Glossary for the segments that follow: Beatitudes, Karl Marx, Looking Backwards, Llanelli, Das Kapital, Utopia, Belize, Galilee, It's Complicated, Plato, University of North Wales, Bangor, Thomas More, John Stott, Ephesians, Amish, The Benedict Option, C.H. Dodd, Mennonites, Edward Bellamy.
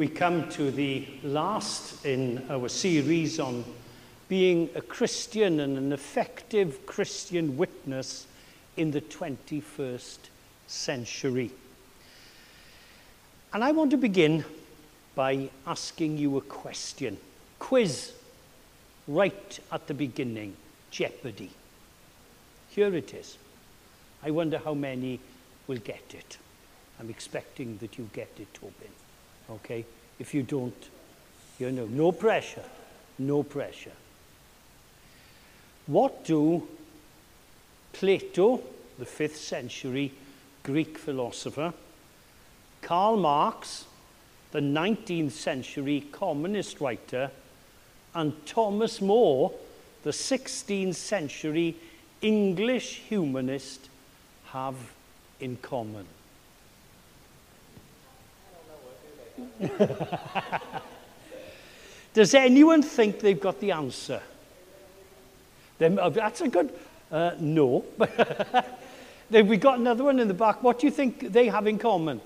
we come to the last in our series on being a Christian and an effective Christian witness in the 21st century. And I want to begin by asking you a question. Quiz, right at the beginning, Jeopardy. Here it is. I wonder how many will get it. I'm expecting that you get it, Tobin. Okay? If you don't, you know, no pressure. No pressure. What do Plato, the 5th century Greek philosopher, Karl Marx, the 19th century communist writer, and Thomas More, the 16th century English humanist, have in common? I don't know what to do. Does anyone think they've got the answer? That's a good... no. We got another one in the back. What do you think they have in common?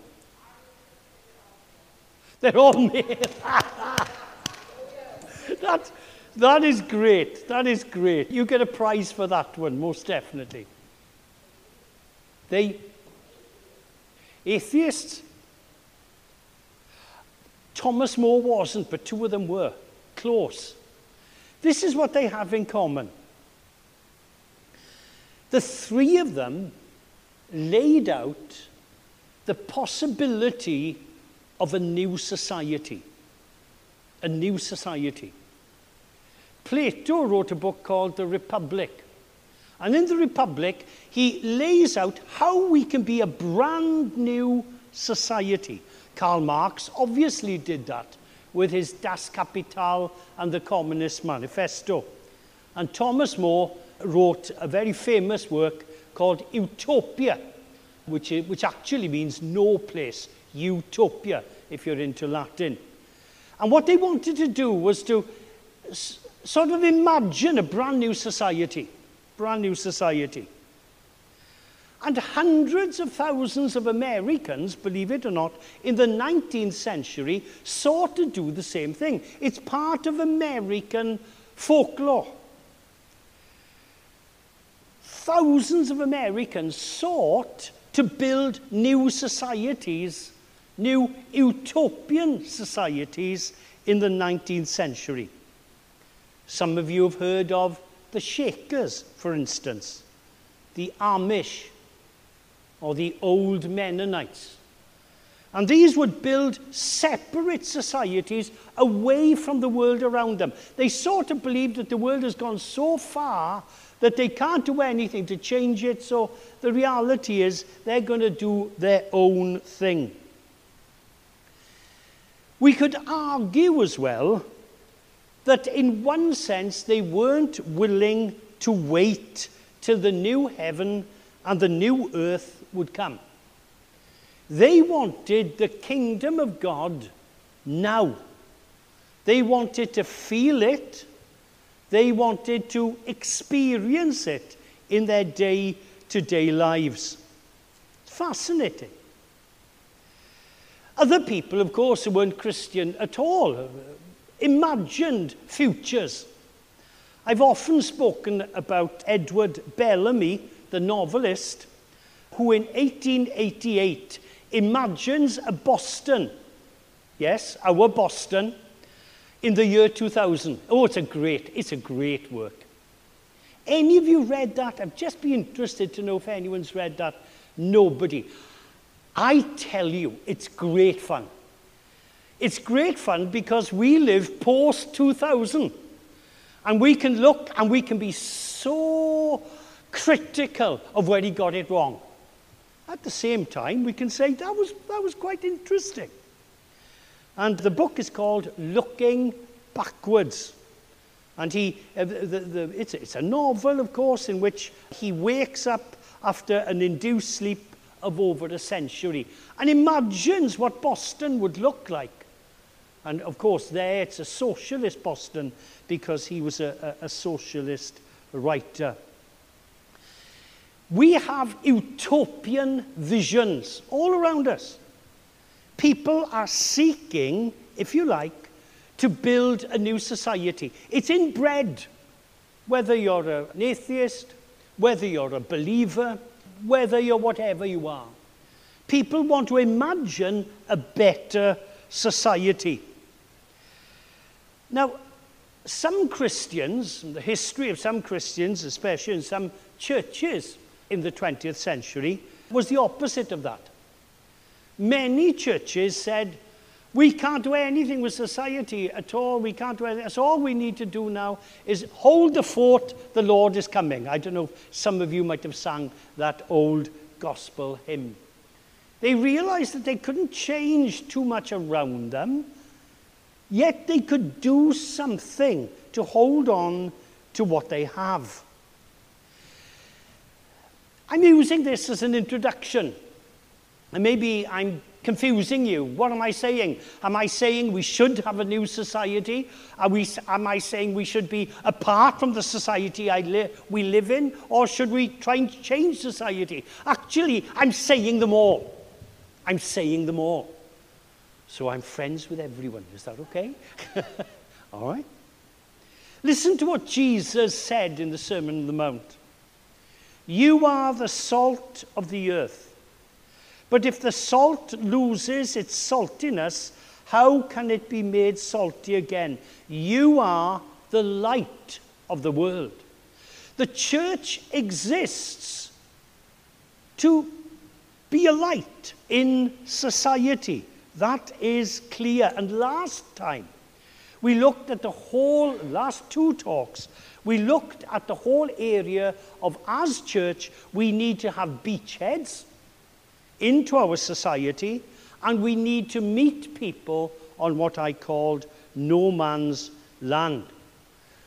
They're all male. That is great. That is great. You get a prize for that one, most definitely. They... atheists... Thomas More wasn't, but two of them were. Close. This is what they have in common. The three of them laid out the possibility of a new society. A new society. Plato wrote a book called The Republic. And in The Republic, he lays out how we can be a brand new society. Karl Marx obviously did that with his Das Kapital and the Communist Manifesto. And Thomas More wrote a very famous work called Utopia, which actually means no place, utopia, if you're into Latin. And what they wanted to do was to sort of imagine a brand new society, brand new society. And hundreds of thousands of Americans, believe it or not, in the 19th century, sought to do the same thing. It's part of American folklore. Thousands of Americans sought to build new societies, new utopian societies in the 19th century. Some of you have heard of the Shakers, for instance, the Amish, or the old Mennonites. And these would build separate societies away from the world around them. They sort of believed that the world has gone so far that they can't do anything to change it, so the reality is they're going to do their own thing. We could argue as well that in one sense they weren't willing to wait till the new heaven and the new earth would come. They wanted the kingdom of God now. They wanted to feel it. They wanted to experience it in their day-to-day lives. Fascinating. Other people, of course, who weren't Christian at all, imagined futures. I've often spoken about Edward Bellamy, the novelist, who in 1888 imagines a Boston, yes, our Boston, in the year 2000. Oh, it's a great work. Any of you read that? I'd just be interested to know if anyone's read that. Nobody. I tell you, it's great fun. It's great fun because we live post-2000. And we can look and we can be so critical of where he got it wrong. At the same time, we can say that was quite interesting. And the book is called Looking Backwards. And it's a novel, of course, in which he wakes up after an induced sleep of over a century and imagines what Boston would look like. And, of course, there it's a socialist Boston because he was a socialist writer. We have utopian visions all around us. People are seeking if you like, to build a new society. It's inbred, whether you're an atheist, whether you're a believer, whether you're whatever you are. People want to imagine a better society. Now, some Christians, and the history of some Christians, especially in some churches in the 20th century, was the opposite of that. Many churches said, we can't do anything with society at all, we can't do anything, so all we need to do now is hold the fort, the Lord is coming. I don't know if some of you might have sung that old gospel hymn. They realized that they couldn't change too much around them, yet they could do something to hold on to what they have. I'm using this as an introduction, and maybe I'm confusing you. What am I saying? Am I saying we should have a new society? Am I saying we should be apart from the society we live in? Or should we try and change society? Actually, I'm saying them all. I'm saying them all. So I'm friends with everyone. Is that okay? All right. Listen to what Jesus said in the Sermon on the Mount. You are the salt of the earth. But if the salt loses its saltiness, how can it be made salty again? You are the light of the world. The church exists to be a light in society. That is clear. And last time, we looked at the whole, last two talks, we looked at the whole area of, as church, we need to have beachheads into our society, and we need to meet people on what I called no man's land.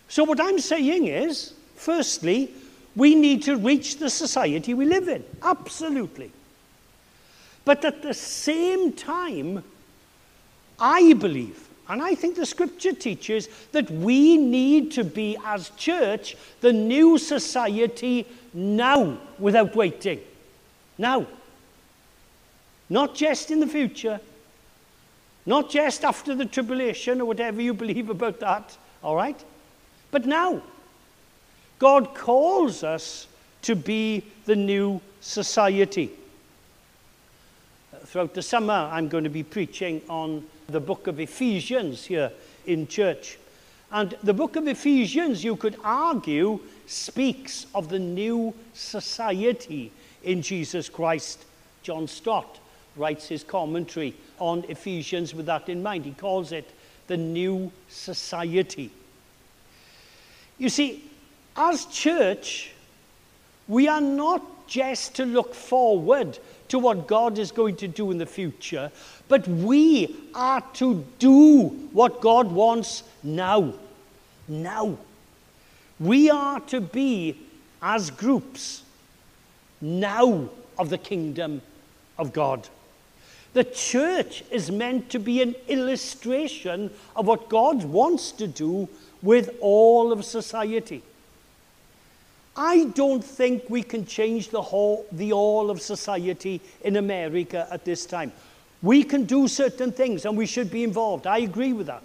So what I'm saying is, firstly, we need to reach the society we live in, absolutely. But at the same time, I believe, and I think the scripture teaches, that we need to be, as church, the new society now, without waiting. Now. Not just in the future, not just after the tribulation or whatever you believe about that, all right? But now, God calls us to be the new society. Throughout the summer, I'm going to be preaching on the book of Ephesians here in church. And the book of Ephesians, you could argue, speaks of the new society in Jesus Christ. John Stott writes his commentary on Ephesians with that in mind. He calls it the new society. You see, as church, we are not just to look forward to what God is going to do in the future, but we are to do what God wants now. Now. We are to be, as groups, now of the kingdom of God. The church is meant to be an illustration of what God wants to do with all of society. I don't think we can change the all of society in America at this time. We can do certain things and we should be involved. I agree with that.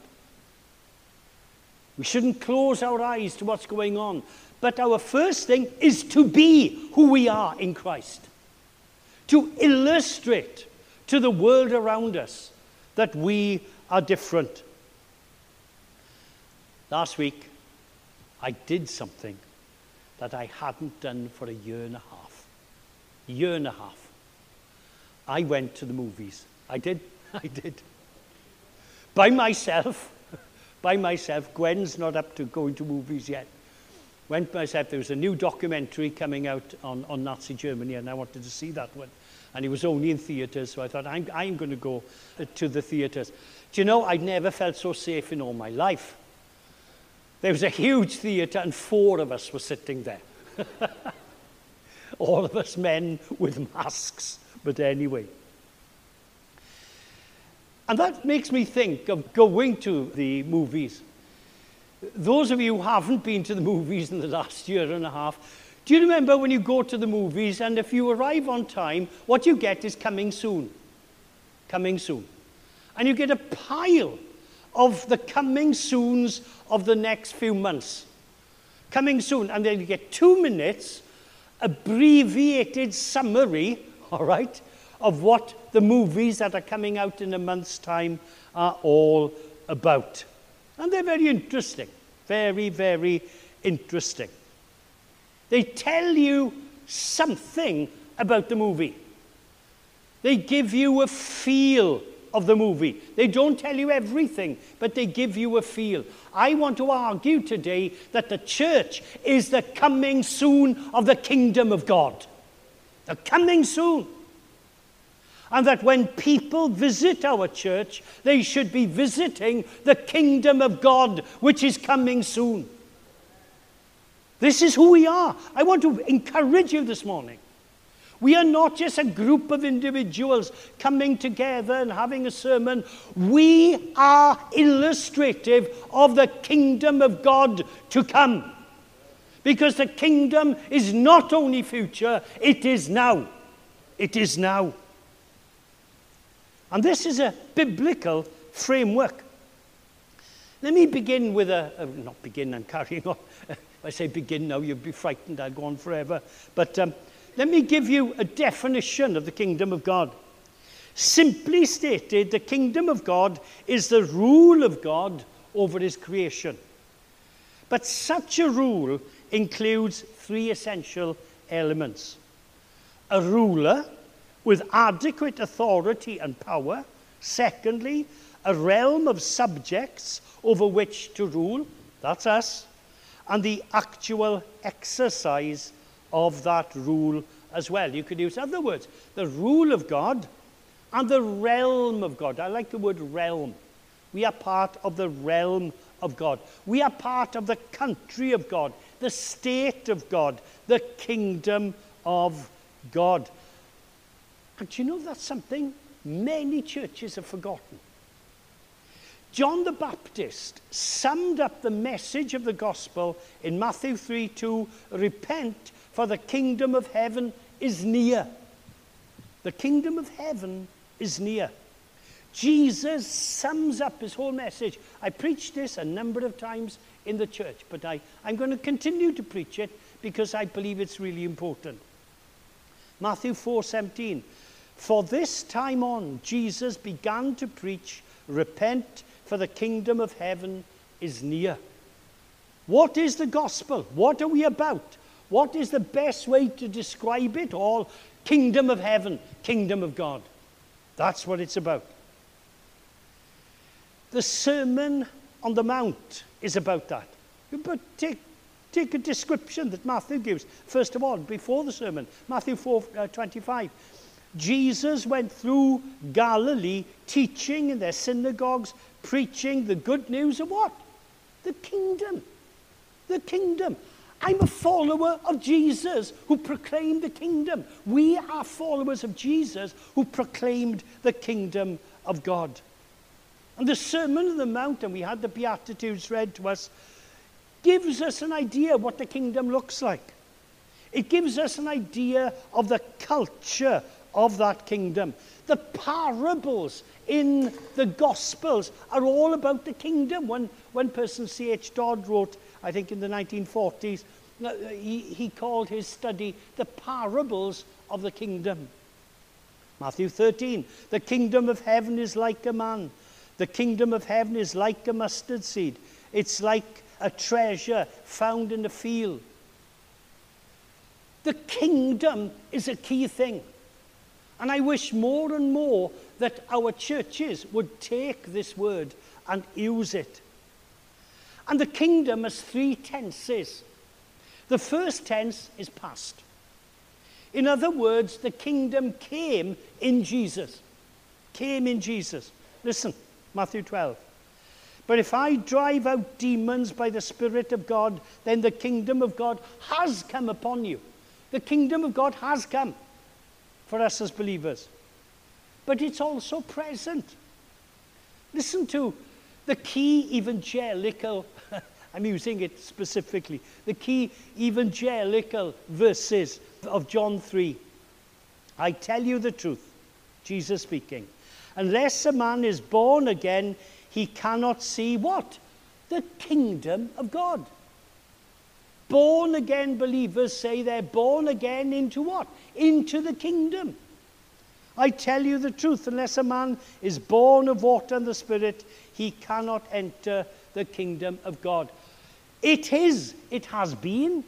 We shouldn't close our eyes to what's going on. But our first thing is to be who we are in Christ. To illustrate to the world around us that we are different. Last week, I did something that I hadn't done for a year and a half. I went to the movies. I did. By myself. Gwen's not up to going to movies yet. Went myself. There was a new documentary coming out on Nazi Germany, and I wanted to see that one. And it was only in theatres, so I thought, I'm going to go to the theatres. Do you know, I'd never felt so safe in all my life. There was a huge theatre, and four of us were sitting there. All of us men with masks, but anyway. And that makes me think of going to the movies. Those of you who haven't been to the movies in the last year and a half, do you remember when you go to the movies and if you arrive on time, what you get is coming soon. And you get a pile of the coming soons of the next few months. Coming soon, and then you get 2 minutes, abbreviated summary, all right, of what the movies that are coming out in a month's time are all about. And they're very interesting, very, very interesting. They tell you something about the movie. They give you a feel of the movie. They don't tell you everything, but they give you a feel. I want to argue today that the church is the coming soon of the kingdom of God. The coming soon. And that when people visit our church, they should be visiting the kingdom of God, which is coming soon. This is who we are. I want to encourage you this morning. We are not just a group of individuals coming together and having a sermon. We are illustrative of the kingdom of God to come. Because the kingdom is not only future, it is now. It is now. And this is a biblical framework. Let me begin with I'm carrying on. If I say begin now, you'll be frightened. I'll go on forever. But let me give you a definition of the kingdom of God. Simply stated, the kingdom of God is the rule of God over his creation. But such a rule includes three essential elements. A ruler with adequate authority and power. Secondly, a realm of subjects over which to rule. That's us. And the actual exercise of that rule as well. You could use other words. The rule of God and the realm of God. I like the word realm. We are part of the realm of God. We are part of the country of God, the state of God, the kingdom of God. And do you know that's something many churches have forgotten? John the Baptist summed up the message of the gospel in Matthew 3:2, repent, for the kingdom of heaven is near. The kingdom of heaven is near. Jesus sums up his whole message. I preached this a number of times in the church, but I'm going to continue to preach it because I believe it's really important. Matthew 4:17. For this time on, Jesus began to preach, repent, for the kingdom of heaven is near. What is the gospel? What are we about? What is the best way to describe it all? Kingdom of heaven, kingdom of God. That's what it's about. The Sermon on the Mount is about that. But take a description that Matthew gives. First of all, before the sermon, Matthew 4:25. Jesus went through Galilee, teaching in their synagogues, preaching the good news of what? The kingdom. The kingdom. I'm a follower of Jesus who proclaimed the kingdom. We are followers of Jesus who proclaimed the kingdom of God. And the Sermon on the Mount, and we had the Beatitudes read to us, gives us an idea of what the kingdom looks like. It gives us an idea of the culture of that kingdom. The parables in the Gospels are all about the kingdom. One person, C.H. Dodd, wrote, I think in the 1940s, he called his study the parables of the kingdom. Matthew 13, the kingdom of heaven is like a man. The kingdom of heaven is like a mustard seed. It's like a treasure found in a field. The kingdom is a key thing. And I wish more and more that our churches would take this word and use it. And the kingdom has three tenses. The first tense is past. In other words, the kingdom came in Jesus. Came in Jesus. Listen, Matthew 12. But if I drive out demons by the Spirit of God, then the kingdom of God has come upon you. The kingdom of God has come for us as believers. But it's also present. Listen to the key evangelical, I'm using it specifically, the key evangelical verses of John 3. I tell you the truth, Jesus speaking, unless a man is born again, he cannot see what? The kingdom of God. Born again believers say they're born again into what? Into the kingdom. I tell you the truth, unless a man is born of water and the Spirit, he cannot enter the kingdom of God. It is, it has been,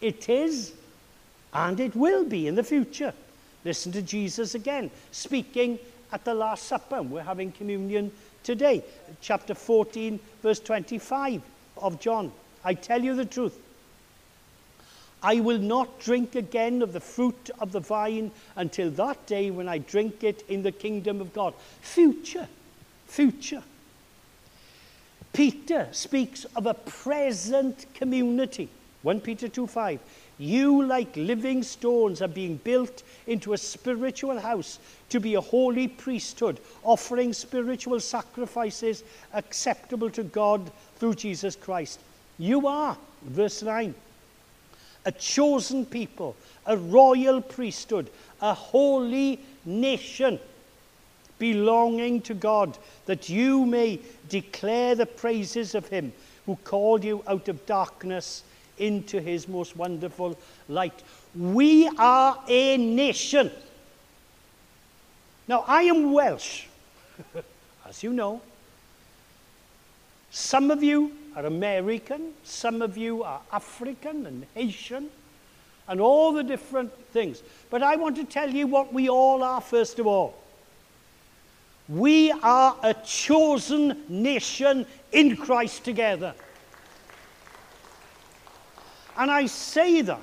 it is, and it will be in the future. Listen to Jesus again, speaking at the Last Supper. We're having communion today. Chapter 14, verse 25 of John. I tell you the truth. I will not drink again of the fruit of the vine until that day when I drink it in the kingdom of God. Future, future. Peter speaks of a present community. 1 Peter 2:5. You, like living stones, are being built into a spiritual house to be a holy priesthood, offering spiritual sacrifices acceptable to God through Jesus Christ. You are, verse 9. A chosen people, a royal priesthood, a holy nation belonging to God, that you may declare the praises of him who called you out of darkness into his most wonderful light. We are a nation. Now, I am Welsh, as you know. Some of you are American, some of you are African and Haitian, and all the different things. But I want to tell you what we all are, first of all. We are a chosen nation in Christ together. And I say that,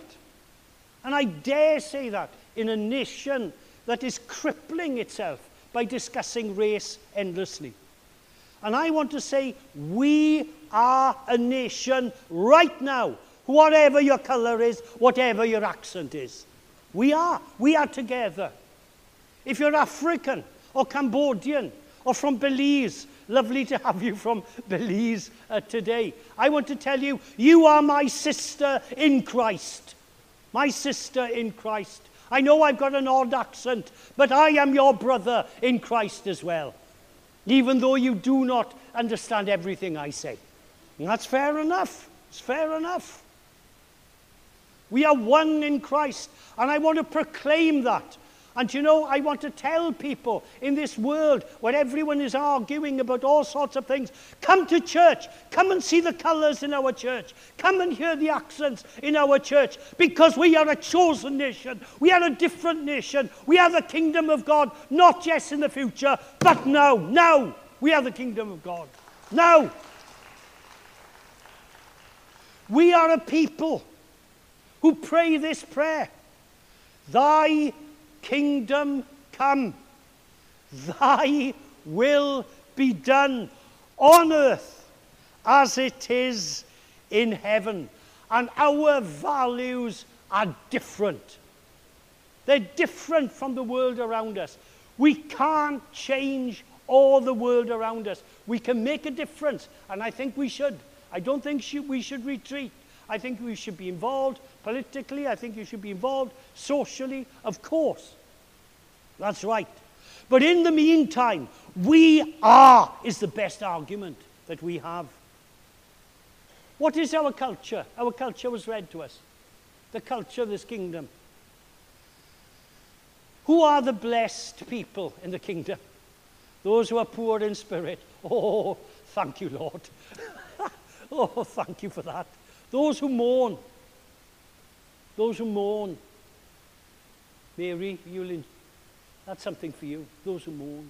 and I dare say that, in a nation that is crippling itself by discussing race endlessly. And I want to say, we are a nation right now, whatever your colour is, whatever your accent is. We are together. If you're African or Cambodian or from Belize, lovely to have you from Belize today. I want to tell you, you are my sister in Christ. My sister in Christ. I know I've got an odd accent, but I am your brother in Christ as well. Even though you do not understand everything I say. And that's fair enough. It's fair enough. We are one in Christ, and I want to proclaim that. And you know, I want to tell people in this world where everyone is arguing about all sorts of things, come to church, come and see the colours in our church, come and hear the accents in our church, because we are a chosen nation, we are a different nation, we are the kingdom of God, not just in the future, but now, now, we are the kingdom of God, now. We are a people who pray this prayer, Thy kingdom come, thy will be done on earth as it is in heaven. And our values are different. They're different from the world around us. We can't change all the world around us. We can make a difference, and I think we should. I don't think we should retreat. I think we should be involved politically. I think you should be involved socially. Of course. That's right. But in the meantime, we are is the best argument that we have. What is our culture? Our culture was read to us. The culture of this kingdom. Who are the blessed people in the kingdom? Those who are poor in spirit. Oh, thank you, Lord. Oh, thank you for that. Those who mourn. Those who mourn. Mary, that's something for you. Those who mourn.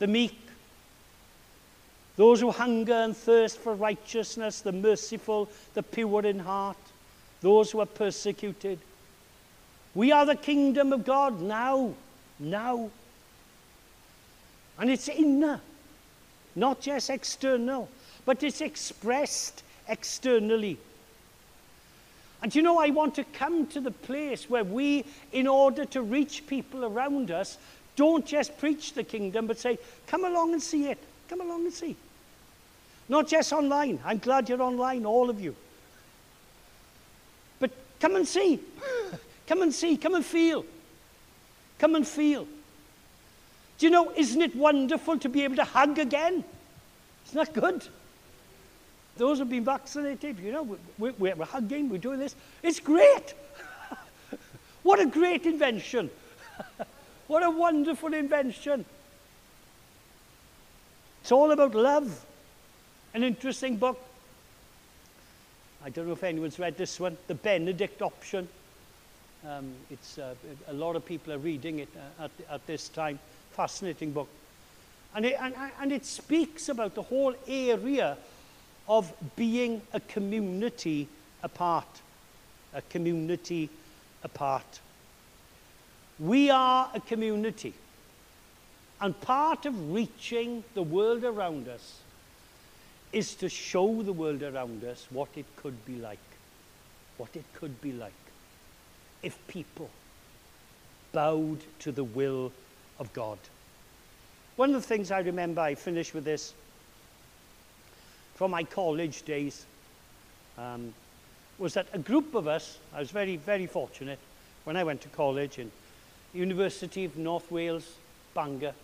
The meek. Those who hunger and thirst for righteousness, the merciful, the pure in heart. Those who are persecuted. We are the kingdom of God now. Now. And it's inner. Not just external. But it's expressed externally. And you know, I want to come to the place where we, in order to reach people around us, don't just preach the kingdom, but say, come along and see it. Come along and see. Not just online. I'm glad you're online, all of you. But come and see. Come and see. Come and feel. Come and feel. Do you know, isn't it wonderful to be able to hug again? Isn't that good? Those who've been vaccinated, you know, we're hugging, we're doing this. It's great. What a great invention. What a wonderful invention. It's all about love. An interesting book. I don't know if anyone's read this one, The Benedict Option. A lot of people are reading it at this time. Fascinating book. And it speaks about the whole area of being a community apart. A community apart. We are a community. And part of reaching the world around us is to show the world around us what it could be like. What it could be like if people bowed to the will of God. One of the things I remember, I finished with this, from my college days, was that a group of us, I was very, very fortunate when I went to college in University of North Wales, Bangor.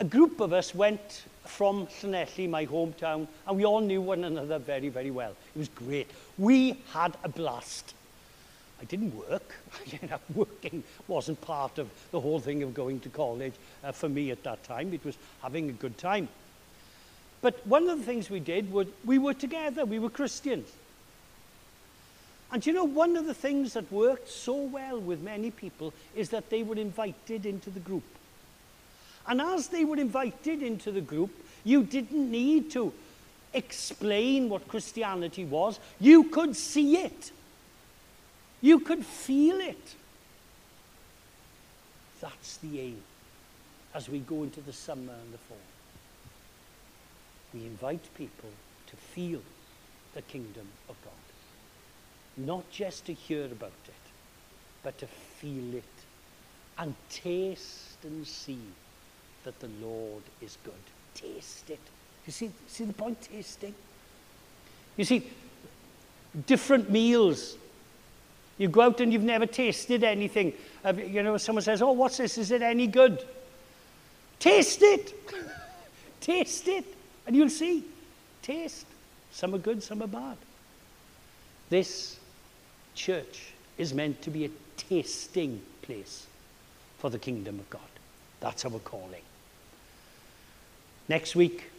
A group of us went from Llanelli, my hometown, and we all knew one another very, very well. It was great. We had a blast. I didn't work. You know, working wasn't part of the whole thing of going to college for me at that time. It was having a good time. But one of the things we did was we were together. We were Christians. And you know, one of the things that worked so well with many people is that they were invited into the group. And as they were invited into the group, you didn't need to explain what Christianity was. You could see it. You could feel it. That's the aim as we go into the summer and the fall. We invite people to feel the kingdom of God. Not just to hear about it, but to feel it and taste and see that the Lord is good. Taste it. You see the point? Tasting. You see, different meals. You go out and you've never tasted anything. You know, someone says, oh, what's this? Is it any good? Taste it. Taste it. And you'll see. Taste. Some are good, some are bad. This church is meant to be a tasting place for the kingdom of God. That's our calling. Next week,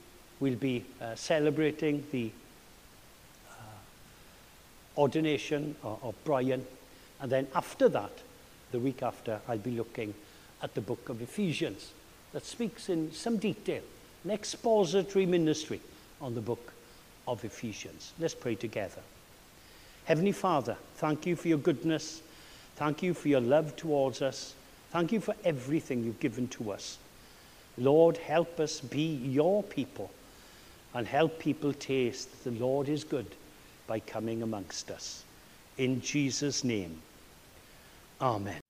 we'll be celebrating the ordination of Brian, and then after that, the week after, I'll be looking at the book of Ephesians that speaks in some detail, an expository ministry on the book of Ephesians. Let's pray together. Heavenly Father, thank you for your goodness. Thank you for your love towards us. Thank you for everything you've given to us. Lord, help us be your people and help people taste that the Lord is good by coming amongst us. In Jesus' name, amen.